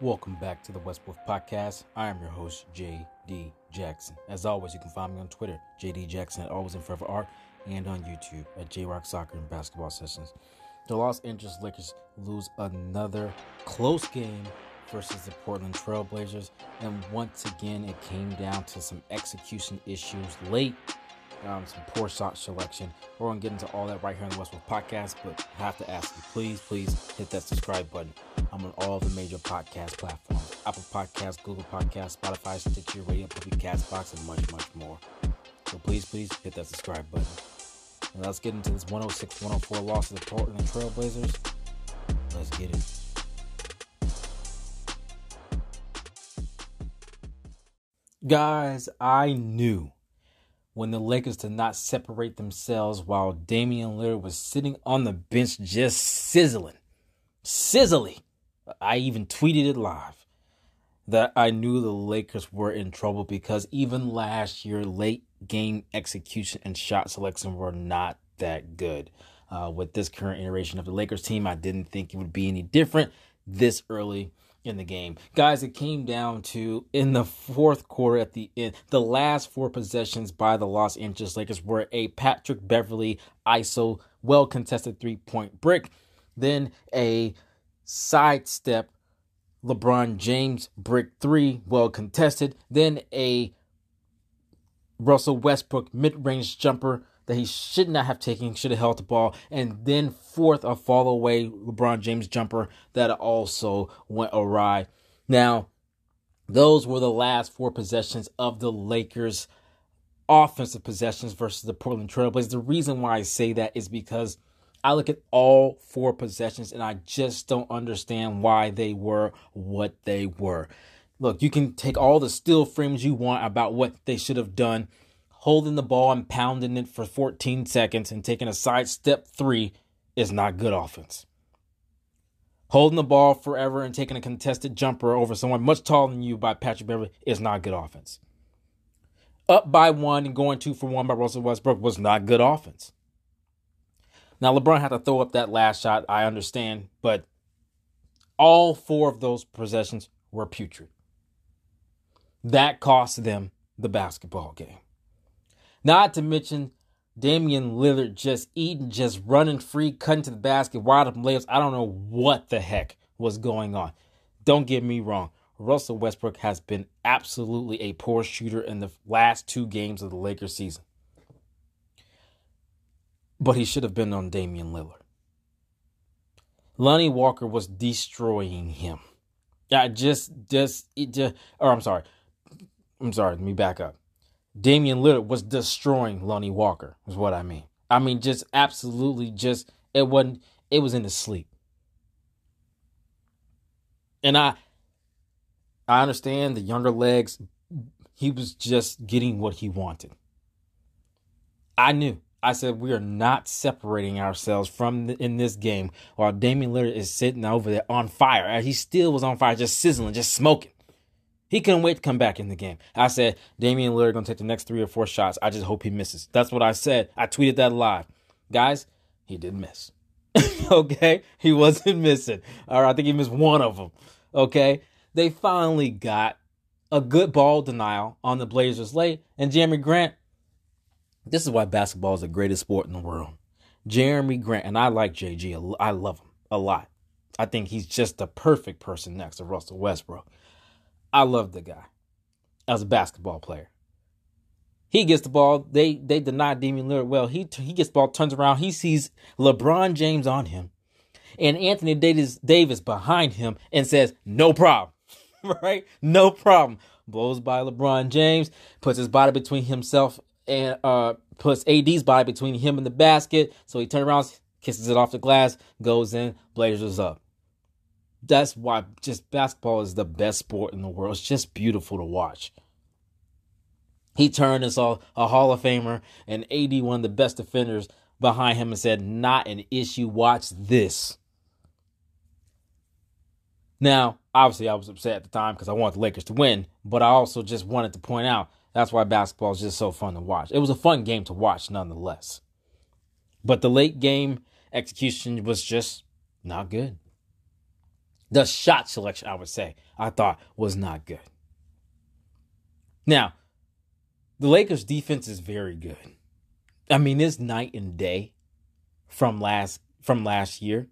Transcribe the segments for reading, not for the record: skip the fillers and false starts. Welcome back to the West Wolf Podcast. I am your host, JD Jackson. As always, you can find me on Twitter, JD Jackson, at Always and Forever Art, and on YouTube at JRock Soccer and Basketball Sessions. The Los Angeles Lakers lose another close game versus the Portland Trail Blazers, and once again, it came down to some execution issues late, some poor shot selection. We're going to get into all that right here on the West Wolf Podcast, but I have to ask you, please hit that subscribe button. I'm on all the major podcast platforms: Apple Podcasts, Google Podcasts, Spotify, Stitcher Radio, Public Castbox, and much more. So please hit that subscribe button. And let's get into this 106-104 loss to the Portland Trail Blazers. Let's get it. Guys, I knew when the Lakers did not separate themselves while Damian Lillard was sitting on the bench just sizzling. I even tweeted it live that I knew the Lakers were in trouble, because even last year, late game execution and shot selection were not that good. With this current iteration of the Lakers team, I didn't think it would be any different this early in the game. Guys, it came down to, in the fourth quarter at the end, the last four possessions by the Los Angeles Lakers were a Patrick Beverley ISO, well-contested three-point brick, then a sidestep LeBron James brick three, well contested, then a Russell Westbrook mid-range jumper that he should not have taken, should have held the ball, and then fourth, a fall away LeBron James jumper that also went awry. Now, those were the last four possessions of the Lakers' offensive possessions versus the Portland Trail Blazers. The reason why I say that is because I look at all four possessions and I just don't understand why they were what they were. Look, you can take all the still frames you want about what they should have done, holding the ball and pounding it for 14 seconds and taking a side step three is not good offense. Holding the ball forever and taking a contested jumper over someone much taller than you by Patrick Beverley is not good offense. Up by one and going 2-for-1 by Russell Westbrook was not good offense. Now, LeBron had to throw up that last shot, I understand, but all four of those possessions were putrid. That cost them the basketball game. Not to mention Damian Lillard just eating, just running free, cutting to the basket, wide open layups. I don't know what the heck was going on. Don't get me wrong. Russell Westbrook has been absolutely a poor shooter in the last two games of the Lakers season. But he should have been on Damian Lillard. Lonnie Walker was destroying him. Let me back up. Damian Lillard was destroying Lonnie Walker, is what I mean. I mean, just absolutely just, it was in his sleep. And I understand the younger legs, he was just getting what he wanted. I knew. I said, we are not separating ourselves in this game while Damian Lillard is sitting over there on fire. He still was on fire, just sizzling, just smoking. He couldn't wait to come back in the game. I said, Damian Lillard going to take the next three or four shots. I just hope he misses. That's what I said. I tweeted that live. Guys, he didn't miss. Okay? He wasn't missing. All right, I think he missed one of them. Okay? They finally got a good ball denial on the Blazers late, and Jerami Grant. This is why basketball is the greatest sport in the world. Jerami Grant, and I like JG. I love him a lot. I think he's just the perfect person next to Russell Westbrook. I love the guy as a basketball player. He gets the ball. They deny Damian Lillard well. He gets the ball, turns around. He sees LeBron James on him and Anthony Davis behind him and says, no problem, right? No problem. Blows by LeBron James, puts his body between himself and puts AD's body between him and the basket. So he turns around, kisses it off the glass, goes in, Blazers up. That's why just basketball is the best sport in the world. It's just beautiful to watch. He turned and saw a Hall of Famer and AD, one of the best defenders, behind him and said, not an issue, watch this. Now, obviously I was upset at the time because I wanted the Lakers to win, but I also just wanted to point out that's why basketball is just so fun to watch. It was a fun game to watch nonetheless. But the late game execution was just not good. The shot selection, I would say, I thought was not good. Now, the Lakers' defense is very good. I mean, it's night and day from last year.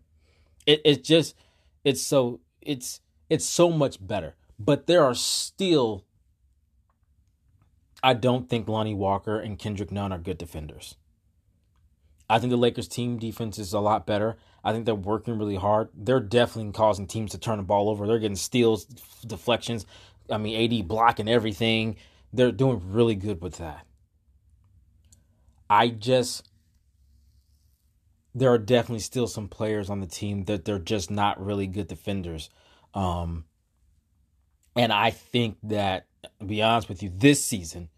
It's so much better. But there are still, I don't think Lonnie Walker and Kendrick Nunn are good defenders. I think the Lakers' team defense is a lot better. I think they're working really hard. They're definitely causing teams to turn the ball over. They're getting steals, deflections. I mean, AD blocking everything. They're doing really good with that. There are definitely still some players on the team that they're just not really good defenders. And I think that, to be honest with you, this season,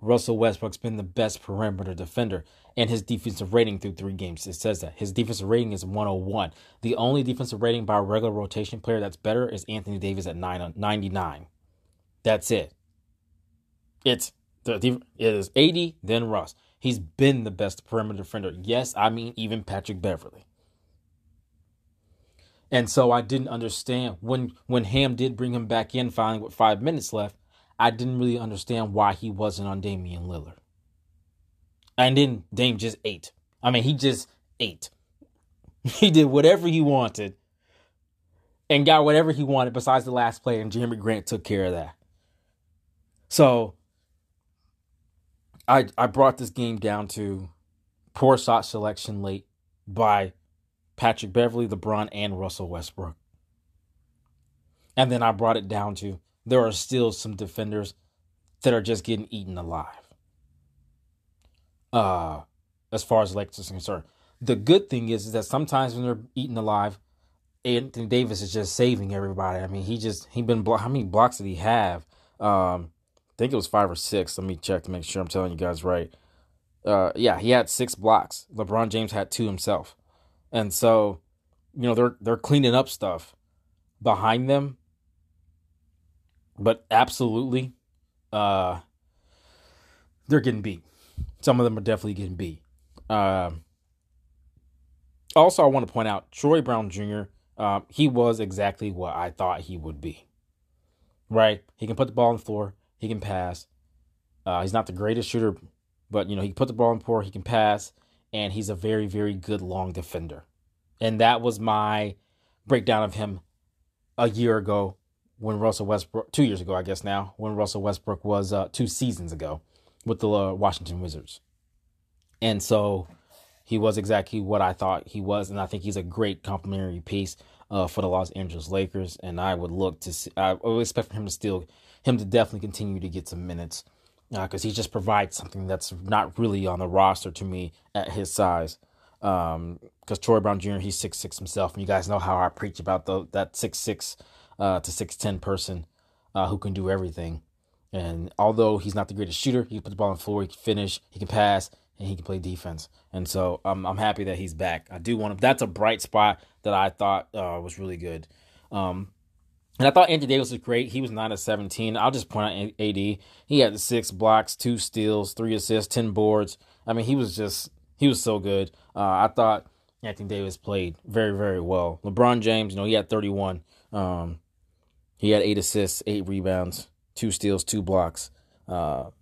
Russell Westbrook's been the best perimeter defender, and his defensive rating through 3 games, it says that. His defensive rating is 101. The only defensive rating by a regular rotation player that's better is Anthony Davis at 99. That's it. It is AD, then Russ. He's been the best perimeter defender. Yes, I mean even Patrick Beverley. And so I didn't understand when Ham did bring him back in finally with 5 minutes left, I didn't really understand why he wasn't on Damian Lillard. And then Dame just ate. I mean, he just ate. He did whatever he wanted and got whatever he wanted besides the last play, and Jerami Grant took care of that. So I brought this game down to poor shot selection late by Patrick Beverley, LeBron, and Russell Westbrook. And then I brought it down to there are still some defenders that are just getting eaten alive. As far as Lakers is concerned. The good thing is that sometimes when they're eaten alive, Anthony Davis is just saving everybody. I mean, how many blocks did he have? I think it was 5 or 6. Let me check to make sure I'm telling you guys right. Yeah, he had 6 blocks. LeBron James had 2 himself. And so, you know, they're cleaning up stuff behind them. But absolutely, they're getting beat. Some of them are definitely getting beat. Also, I want to point out Troy Brown Jr., he was exactly what I thought he would be. Right? He can put the ball on the floor. He can pass. He's not the greatest shooter, but, you know, he can put the ball on the floor. He can pass. And he's a very, very good long defender. And that was my breakdown of him a year ago when Russell Westbrook, 2 years ago, I guess now, when Russell Westbrook was 2 seasons ago with the Washington Wizards. And so he was exactly what I thought he was. And I think he's a great complimentary piece for the Los Angeles Lakers. And I would expect for him to definitely continue to get some minutes. Because he just provides something that's not really on the roster to me at his size. Because Troy Brown Jr., he's 6'6 himself. And you guys know how I preach about that 6'6 to 6'10 person who can do everything. And although he's not the greatest shooter, he can put the ball on the floor, he can finish, he can pass, and he can play defense. And so I'm happy that he's back. I do want him. That's a bright spot that I thought was really good. And I thought Anthony Davis was great. He was 9 of 17. I'll just point out AD. He had 6 blocks, 2 steals, 3 assists, 10 boards. I mean, he was so good. I thought Anthony Davis played very, very well. LeBron James, you know, he had 31. He had 8 assists, 8 rebounds, 2 steals, 2 blocks, 4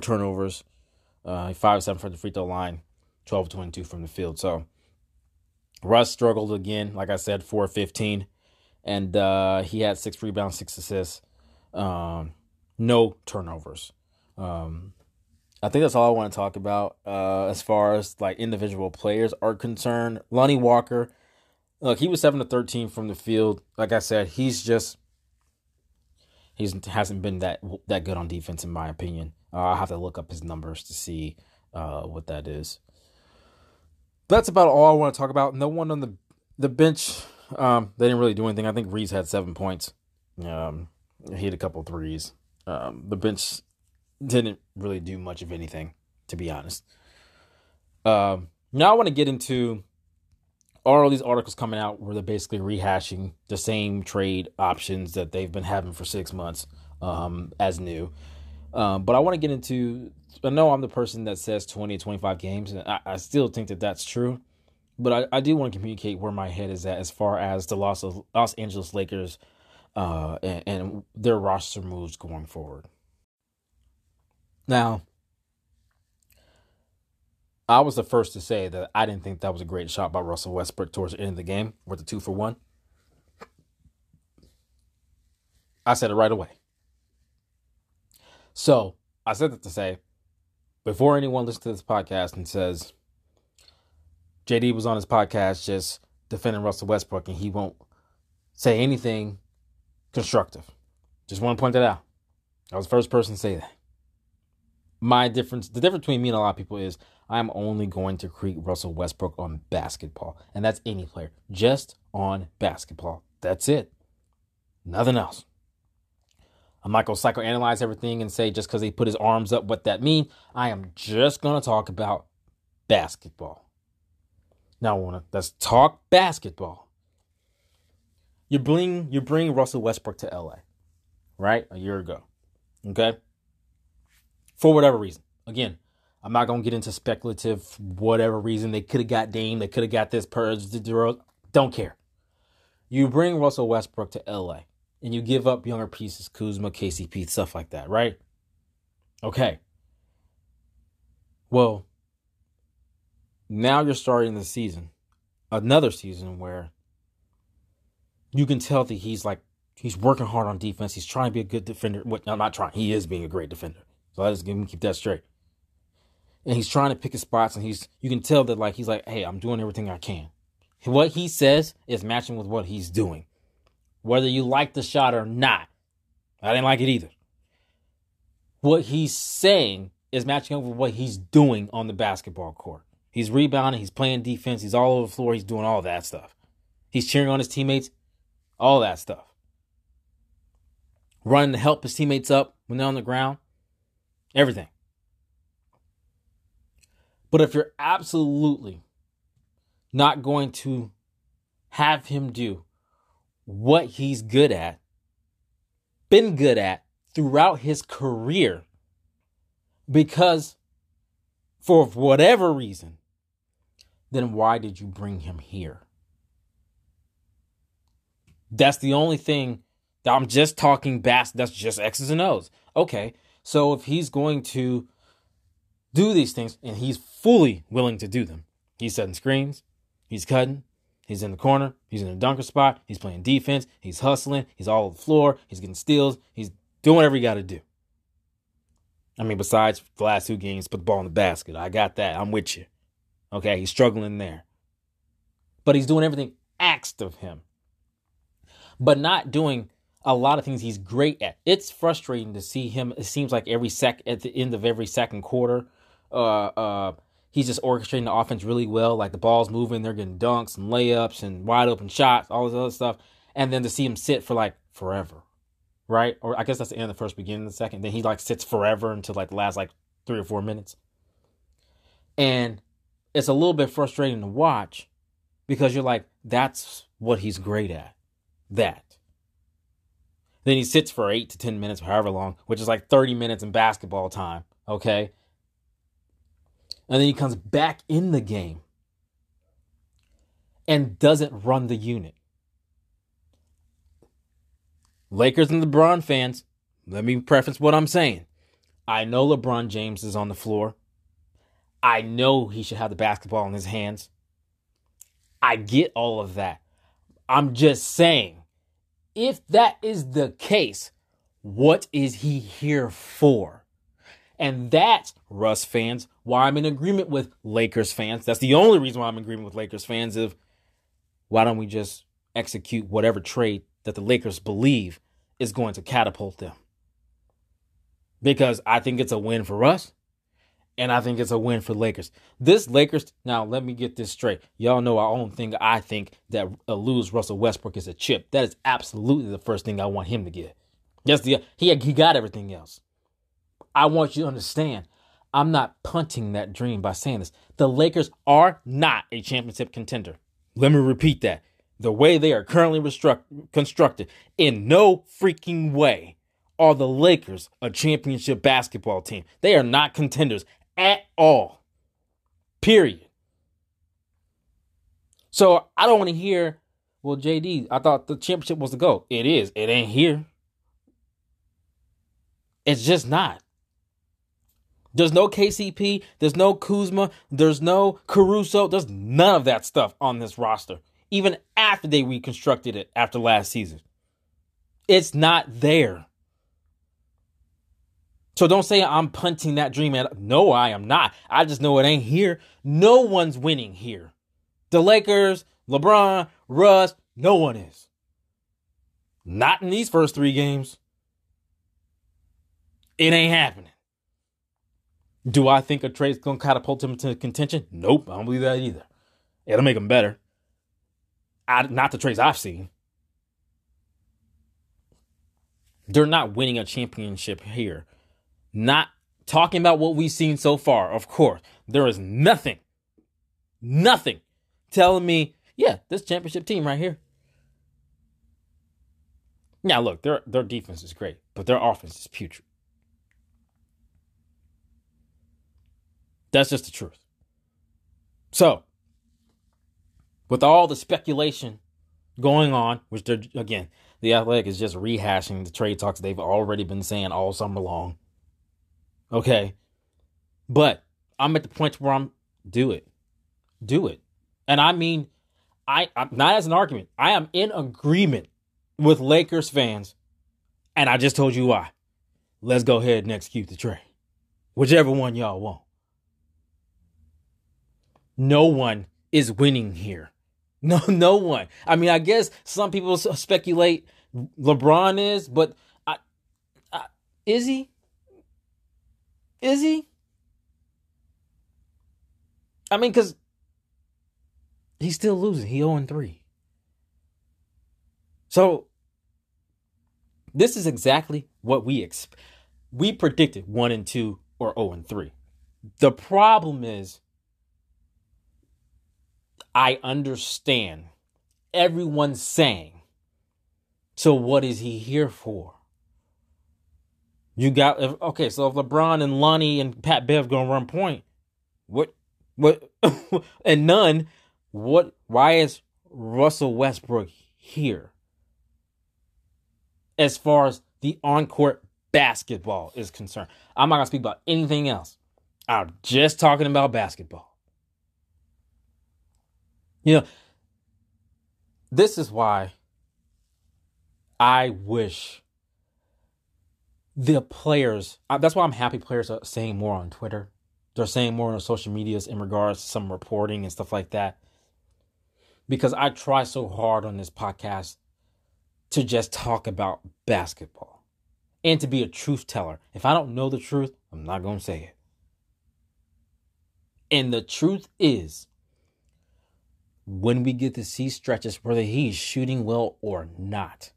turnovers, 5 of 7 from the free throw line, 12 of 22 from the field. So Russ struggled again, like I said, 4 of 15. And he had 6 rebounds, 6 assists, no turnovers. I think that's all I want to talk about as far as like individual players are concerned. Lonnie Walker, look, he was 7 to 13 from the field. Like I said, he hasn't been that good on defense in my opinion. I'll have to look up his numbers to see what that is. But that's about all I want to talk about. No one on the bench. They didn't really do anything. I think Reeves had 7 points. He hit a couple threes. The bench didn't really do much of anything, to be honest. Now I want to get into all these articles coming out where they're basically rehashing the same trade options that they've been having for 6 months as new. But I want to get into, I know I'm the person that says 20 to 25 games, and I still think that that's true. But I do want to communicate where my head is at as far as the Los Angeles Lakers and their roster moves going forward. Now, I was the first to say that I didn't think that was a great shot by Russell Westbrook towards the end of the game with the 2-for-1. I said it right away. So, I said that to say, before anyone listens to this podcast and says, JD was on his podcast just defending Russell Westbrook and he won't say anything constructive. Just want to point that out. I was the first person to say that. The difference between me and a lot of people is I'm only going to critique Russell Westbrook on basketball. And that's any player. Just on basketball. That's it. Nothing else. I'm not going to psychoanalyze everything and say just because he put his arms up what that means. I am just going to talk about basketball. Now, let's talk basketball. You bring Russell Westbrook to LA, right? A year ago, okay? For whatever reason. Again, I'm not going to get into speculative whatever reason. They could have got Dame. They could have got this purge. Don't care. You bring Russell Westbrook to LA and you give up younger pieces, Kuzma, KCP, stuff like that, right? Okay. Well, now you're starting the season, another season where you can tell that he's working hard on defense. He's trying to be a good defender. I'm not trying. He is being a great defender. So I just keep that straight. And he's trying to pick his spots, and you can tell that he's like, hey, I'm doing everything I can. What he says is matching with what he's doing. Whether you like the shot or not. I didn't like it either. What he's saying is matching up with what he's doing on the basketball court. He's rebounding. He's playing defense. He's all over the floor. He's doing all that stuff. He's cheering on his teammates. All that stuff. Running to help his teammates up when they're on the ground. Everything. But if you're absolutely not going to have him do what he's good at, been good at throughout his career, because for whatever reason, then why did you bring him here? That's the only thing that I'm just talking bast. That's just X's and O's. Okay, so if he's going to do these things, and he's fully willing to do them, he's setting screens, he's cutting, he's in the corner, he's in the dunker spot, he's playing defense, he's hustling, he's all over the floor, he's getting steals, he's doing whatever he got to do. I mean, besides the last two games, put the ball in the basket. I got that. I'm with you. Okay, he's struggling there. But he's doing everything asked of him. But not doing a lot of things he's great at. It's frustrating to see him. It seems like at the end of every second quarter, he's just orchestrating the offense really well. Like the ball's moving, they're getting dunks and layups and wide open shots, all this other stuff. And then to see him sit for forever. Right? Or I guess that's the end of the first, beginning of the second. Then he sits forever until the last 3 or 4 minutes. And it's a little bit frustrating to watch because you're that's what he's great at. That. Then he sits for 8 to 10 minutes, however long, which is 30 minutes in basketball time. Okay. And then he comes back in the game and doesn't run the unit. Lakers and LeBron fans, let me preface what I'm saying. I know LeBron James is on the floor. I know he should have the basketball in his hands. I get all of that. I'm just saying, if that is the case, what is he here for? And that's, Russ fans, why I'm in agreement with Lakers fans. That's the only reason why I'm in agreement with Lakers fans is why don't we just execute whatever trade that the Lakers believe is going to catapult them? Because I think it's a win for us, and I think it's a win for Lakers. This Lakers, now let me get this straight. Y'all know I don't think that lose Russell Westbrook is a chip. That is absolutely the first thing I want him to get. That's he got everything else. I want you to understand, I'm not punting that dream by saying this. The Lakers are not a championship contender. Let me repeat that. The way they are currently constructed, in no freaking way are the Lakers a championship basketball team. They are not contenders at all. Period. So I don't want to hear, well, JD, I thought the championship was the GOAT. It is. It ain't here. It's just not. There's no KCP. There's no Kuzma. There's no Caruso. There's none of that stuff on this roster, even after they reconstructed it after last season. It's not there. So don't say I'm punting that dream at. No, I am not. I just know it ain't here. No one's winning here. The Lakers, LeBron, Russ, no one is. Not in these first three games. It ain't happening. Do I think a trade's going to catapult him into contention? Nope, I don't believe that either. It'll make him better. Not the trades I've seen. They're not winning a championship here. Not talking about what we've seen so far, of course. There is nothing telling me, yeah, this championship team right here. Now, look, their defense is great, but their offense is putrid. That's just the truth. So, with all the speculation going on, which they're, again, The Athletic is just rehashing the trade talks they've already been saying all summer long. Okay. But I'm at the point where I'm, do it. And I mean, I'm not as an argument. I am in agreement with Lakers fans. And I just told you why. Let's go ahead and execute the trade. Whichever one y'all want. No one is winning here. No one. I mean, I guess some people speculate LeBron is, but is he? Is he? I mean, because he's still losing. He 0-3. So this is exactly what we predicted 1-2 or 0-3. The problem is, I understand everyone saying, so what is he here for? So if LeBron and Lonnie and Pat Bev gonna run point, what and none, why is Russell Westbrook here? As far as the on-court basketball is concerned, I'm not gonna speak about anything else. I'm just talking about basketball. You know, this is why I wish the players, that's why I'm happy players are saying more on Twitter. They're saying more on social medias in regards to some reporting and stuff like that. Because I try so hard on this podcast to just talk about basketball and to be a truth teller. If I don't know the truth, I'm not going to say it. And the truth is, when we get to see stretches, whether he's shooting well or not,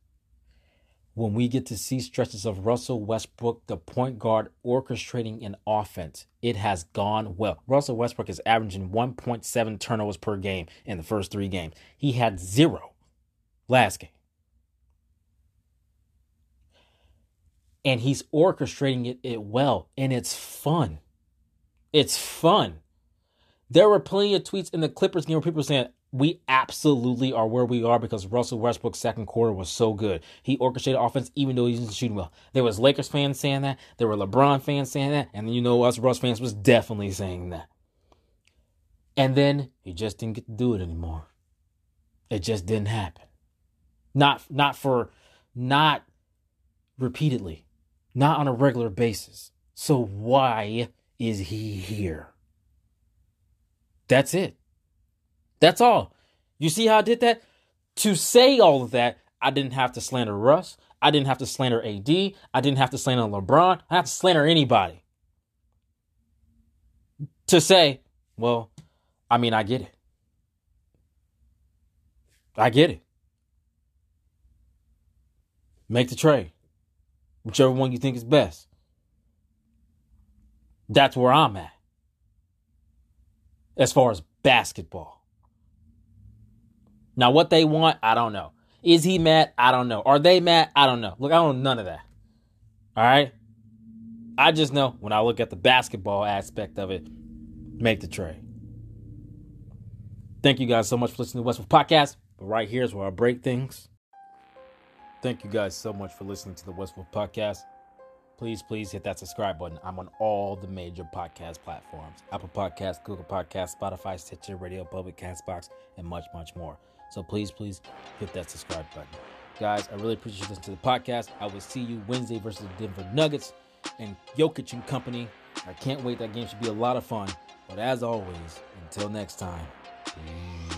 when we get to see stretches of Russell Westbrook, the point guard, orchestrating an offense, it has gone well. Russell Westbrook is averaging 1.7 turnovers per game in the first three games. He had 0 last game. And he's orchestrating it well, and it's fun. It's fun. There were plenty of tweets in the Clippers game where people were saying, we absolutely are where we are because Russell Westbrook's second quarter was so good. He orchestrated offense even though he wasn't shooting well. There was Lakers fans saying that. There were LeBron fans saying that. And you know, us Russ fans was definitely saying that. And then he just didn't get to do it anymore. It just didn't happen. Not repeatedly. Not on a regular basis. So why is he here? That's it. That's all. You see how I did that? To say all of that, I didn't have to slander Russ. I didn't have to slander AD. I didn't have to slander LeBron. I didn't have to slander anybody. To say, well, I mean, I get it. I get it. Make the trade. Whichever one you think is best. That's where I'm at. As far as basketball. Now, what they want, I don't know. Is he mad? I don't know. Are they mad? I don't know. Look, I don't know none of that. All right? I just know when I look at the basketball aspect of it, make the trade. Thank you guys so much for listening to the West Wolf Podcast. But right here is where I break things. Thank you guys so much for listening to the West Wolf Podcast. Please hit that subscribe button. I'm on all the major podcast platforms. Apple Podcasts, Google Podcasts, Spotify, Stitcher, Radio Public, Castbox, and much more. So please hit that subscribe button. Guys, I really appreciate you listening to the podcast. I will see you Wednesday versus the Denver Nuggets and Jokic and company. I can't wait. That game should be a lot of fun. But as always, until next time, peace.